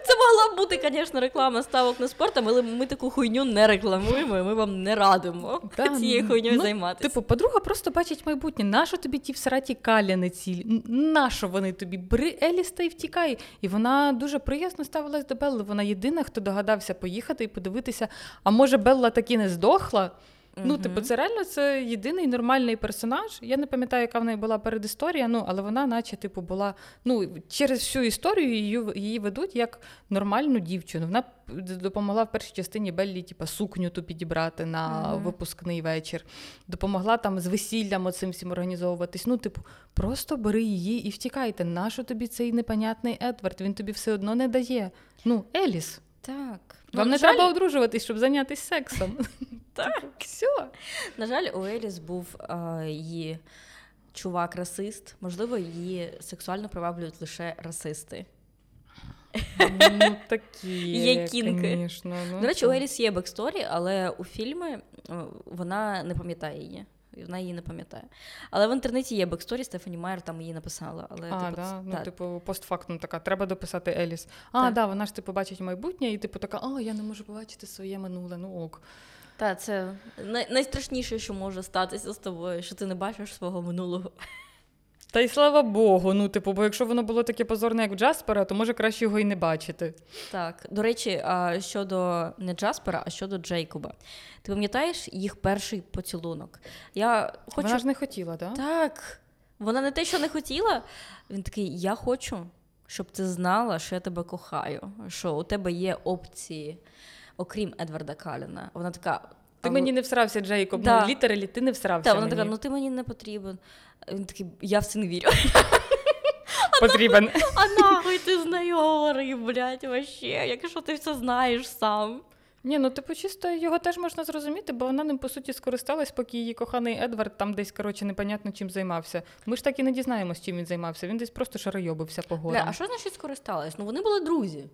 Це могла б бути, звісно, реклама ставок на спорт, але ми таку хуйню не рекламуємо, і ми вам не радимо да, цією хуйньою ну, займатися. Типу, подруга просто бачить майбутнє. Нащо тобі ті всраті каляни цілі? Нащо вони тобі? Бери Еліс та й втікай. І вона дуже приязно ставилась до Белли. Вона єдина, хто догадався поїхати і подивитися, а може Белла таки не здохла? Uh-huh. Ну, типу, це реально, це єдиний нормальний персонаж. Я не пам'ятаю, яка в неї була передісторія, ну, але вона наче, типу, була, ну, через всю історію її, її ведуть як нормальну дівчину. Вона допомогла в першій частині Беллі, типу, сукню ту підібрати на uh-huh. випускний вечір. Допомогла там з весіллям оцим всім організовуватись. Ну, типу, просто бери її і втікайте. Нащо тобі цей непонятний Едвард? Він тобі все одно не дає. Ну, Еліс. Так. Вам ну, не жаль... треба одружуватись, щоб зайнятися сексом. Так, все. На жаль, у Еліс був а, її чувак-расист. Можливо, її сексуально приваблюють лише расисти. Ну, такі, є кінки. Конечно, ну, до речі, у Еліс є бексторі, але у фільмі вона не пам'ятає її. Вона її не пам'ятає. Але в інтернеті є бексторі, Стефані Майер там її написала. Але, а, типу, да? Це, ну, та... типу, постфактум така, треба дописати Еліс. А, так, да, вона ж, типу, бачить майбутнє, і, типу, така, а, я не можу побачити своє минуле, ну ок. Та, це найстрашніше, що може статися з тобою, що ти не бачиш свого минулого. Та й слава Богу, ну, типу, бо якщо воно було таке позорне, як в Джаспера, то може краще його і не бачити. Так, до речі, а щодо не Джаспера, а щодо Джейкоба. Ти пам'ятаєш їх перший поцілунок? Я хочу... Вона ж не хотіла, так? Да? Так, вона не те, що не хотіла. Він такий, я хочу, щоб ти знала, що я тебе кохаю, що у тебе є опції. Окрім Едварда Каллена. Вона така... Ти а, мені не всрався, Джейкоб. Да. Ну, літералі, ти не всрався да, вона мені. Така, ну ти мені не потрібен. Він такий, я в це не вірю. Потрібен. А нахуй ти з нею говорив, блядь, вообще, якщо ти все знаєш сам. Ні, ну типу чисто його теж можна зрозуміти, бо вона ним, по суті, скористалась, поки її коханий Едвард там десь, коротше, непонятно чим займався. Ми ж так і не дізнаємось, чим він займався. Він десь просто шарайобився по горам. А що значить скористалась? Ну вони були друзі.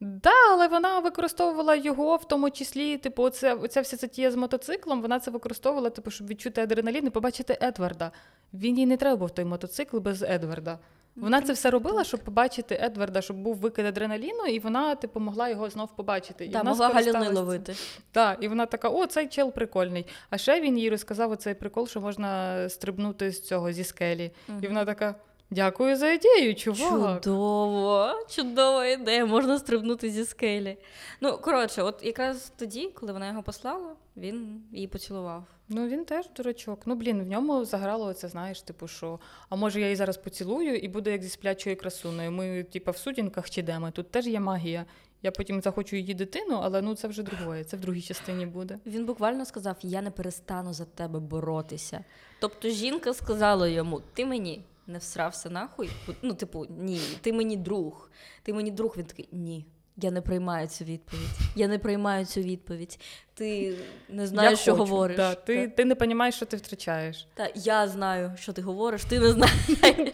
Да, але вона використовувала його, в тому числі, типу, оце, оця вся затія з мотоциклом, вона це використовувала, типу, щоб відчути адреналін і побачити Едварда. Він їй не треба був той мотоцикл без Едварда. Вона це все робила, щоб побачити Едварда, щоб був викид адреналіну, і вона, типу, могла його знов побачити. І да, вона могла галюни ловити. Так, і вона така, о, цей чел прикольний. А ще він їй розказав оцей прикол, що можна стрибнути з цього, зі скелі. Угу. І вона така... Дякую за ідею, чувак. Чудово, чудова ідея, можна стрибнути зі скелі. Ну, коротше, от якраз тоді, коли вона його послала, він її поцілував. Ну, він теж дурачок. Ну, блін, в ньому заграло це, знаєш, типу, що, а може я її зараз поцілую і буде як зі сплячою красуною. Ми, типу, в сутінках чи де ми, тут теж є магія. я потім захочу її дитину, але ну це вже другое, це в другій частині буде. Він буквально сказав, я не перестану за тебе боротися. Тобто жінка сказала йому, ти мені не всрався нахуй? Ну, типу, ні, ти мені друг, ти мені друг. Він такий, ні. Я не приймаю цю відповідь. Я не приймаю цю відповідь. Ти не знаєш, я що хочу, говориш. Да. Ти, та... ти не розумієш, що ти втрачаєш. Та, я знаю, що ти говориш, ти не знаєш.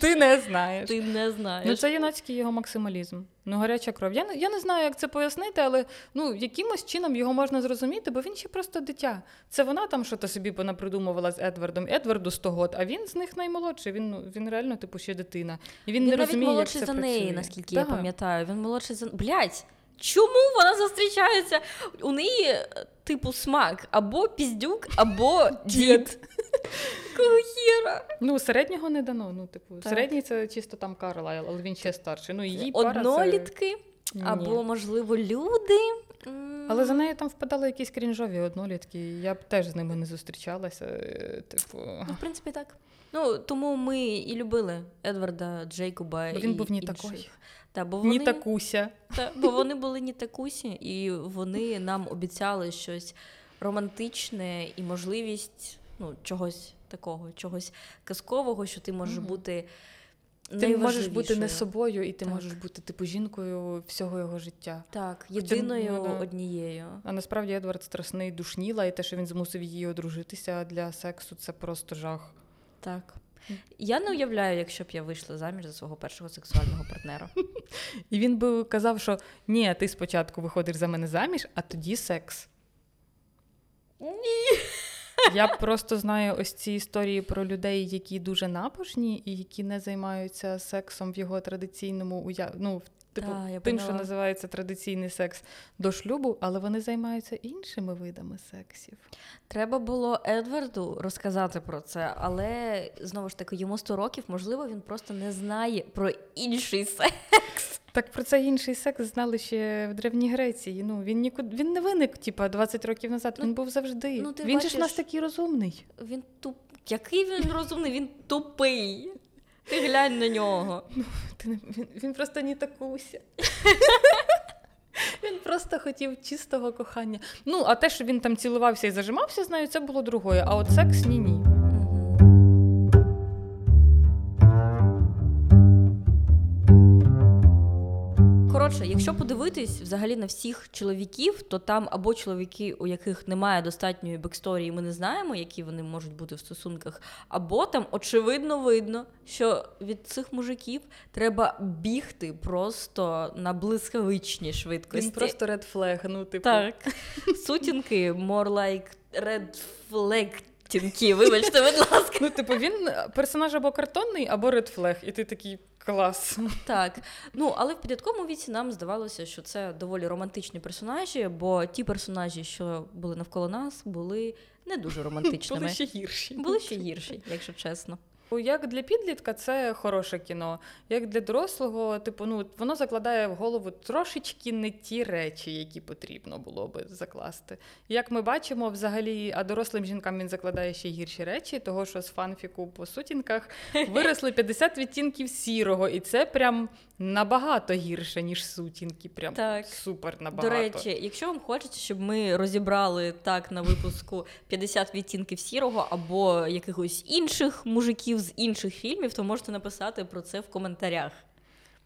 Ти не знаєш. Ти не знаєш. Ну, це юнацький його максималізм. Ну, гаряча кров. Я, я не знаю, як це пояснити, але ну, якимось чином його можна зрозуміти, бо він ще просто дитя. Це вона там щось собі понапридумувала з Едвардом. Едварду сто років, а він з них наймолодший. Він, він реально, типу, ще дитина. І він, він не розуміє, як це працює. Він навіть молодший за неї, наскільки так. я пам'ятаю. Він молодший за... Блядь! Чому вона зустрічається? У неї, типу, смак. Або піздюк, або дід. Кого хіра? Ну, середнього не дано. Ну, типу, середній – це чисто там Карлайл, але він ще старший. Ну, її пара – це... Однолітки, або, можливо, люди. Але за нею там впадали якісь крінжові однолітки. Я б теж з ними не зустрічалася. Типу... Ну, в принципі, так. Ну, тому ми і любили Едварда, Джейкоба і інших. Він був не такий. Та, бо вони, ні такуся. Та, бо вони були ні такусі, і вони нам обіцяли щось романтичне і можливість ну, чогось такого, чогось казкового, що ти можеш mm-hmm. бути найважливішою. Ти можеш бути не собою, і ти так. можеш бути типу жінкою всього його життя. Так, єдиною Хоча, ну, однією. А насправді Едвард страсний душніла, і те, що він змусив її одружитися для сексу, це просто жах. Так. Я не уявляю, якщо б я вийшла заміж за свого першого сексуального партнера. І він би казав, що ні, ти спочатку виходиш за мене заміж, а тоді секс. Ні. Я просто знаю ось ці історії про людей, які дуже набожні і які не займаються сексом в його традиційному уяв... ну, типу, да, тим, що називається традиційний секс до шлюбу, але вони займаються іншими видами сексів. Треба було Едварду розказати про це, але, знову ж таки, йому сто років, можливо, він просто не знає про інший секс. Так про цей інший секс знали ще в Древній Греції. Ну, він нікуди, він не виник, типу, двадцять років назад, ну, він був завжди. Ну, він бачиш, же ж нас такий розумний. Він туп... Який він розумний? Він тупий. Ти глянь на нього. Ну, ти не... він, він просто не такуся. Він просто хотів чистого кохання. Ну, а те, що він там цілувався і зажимався з нею, це було другое. А от секс – ні-ні. Коротше, якщо подивитись взагалі на всіх чоловіків, то там або чоловіки, у яких немає достатньої бексторії, ми не знаємо, які вони можуть бути в стосунках, або там очевидно видно, що від цих мужиків треба бігти просто на блискавичній швидкості. Він просто ред флег, ну типу. Так. Сутінки, more like red flag. Тінки, вибачте, будь ласка. Ну, типу, він персонаж або картонний, або редфлег, і ти такий, клас. Так, ну, але в підлітковому віці нам здавалося, що це доволі романтичні персонажі, бо ті персонажі, що були навколо нас, були не дуже романтичними. Були ще гірші. Були ще гірші, якщо чесно. Як для підлітка це хороше кіно, як для дорослого, типу, ну, воно закладає в голову трошечки не ті речі, які потрібно було би закласти. Як ми бачимо, взагалі, а дорослим жінкам він закладає ще гірші речі, того, що з фанфіку по сутінках виросли п'ятдесят відтінків сірого, і це прям набагато гірше, ніж сутінки, прям так. Супер набагато. До речі, якщо вам хочеться, щоб ми розібрали так на випуску п'ятдесят відтінків сірого або якихось інших мужиків з інших фільмів, то можете написати про це в коментарях.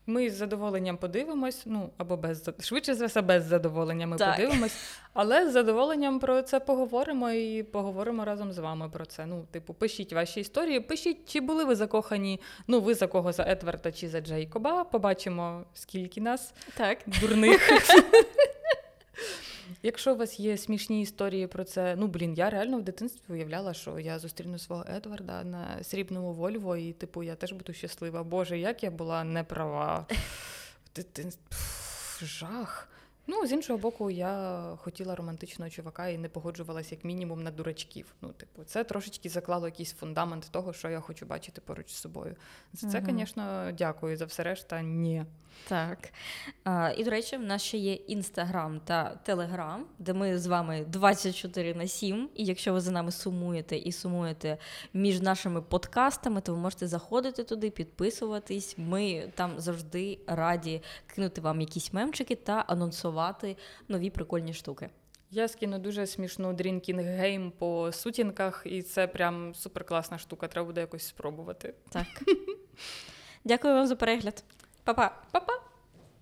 Ми з задоволенням подивимось, ну, або без, швидше за все, без задоволення ми так. подивимось, але з задоволенням про це поговоримо і поговоримо разом з вами про це. Ну, типу, пишіть ваші історії, пишіть, чи були ви закохані, ну, ви за кого, за Едварда чи за Джейкоба, побачимо, скільки нас так. дурних. Якщо у вас є смішні історії про це, ну, блін, я реально в дитинстві уявляла, що я зустріну свого Едварда на срібному Вольво, і, типу, я теж буду щаслива. Боже, як я була неправа в дитинстві. Жах. Ну, з іншого боку, я хотіла романтичного чувака і не погоджувалася як мінімум на дурачків. Ну, типу, це трошечки заклало якийсь фундамент того, що я хочу бачити поруч з собою. За це, звісно, угу. дякую. За все решта, ні. Так. А, і, до речі, в нас ще є Інстаграм та Телеграм, де ми з вами двадцять чотири на сім. І якщо ви за нами сумуєте і сумуєте між нашими подкастами, то ви можете заходити туди, підписуватись. Ми там завжди раді кинути вам якісь мемчики та анонсувати нові прикольні штуки. Я скину дуже смішну дрінкінг-гейм по сутінках, і це прям суперкласна штука, треба буде якось спробувати. Так. Дякую вам за перегляд. Па-па. Па-па.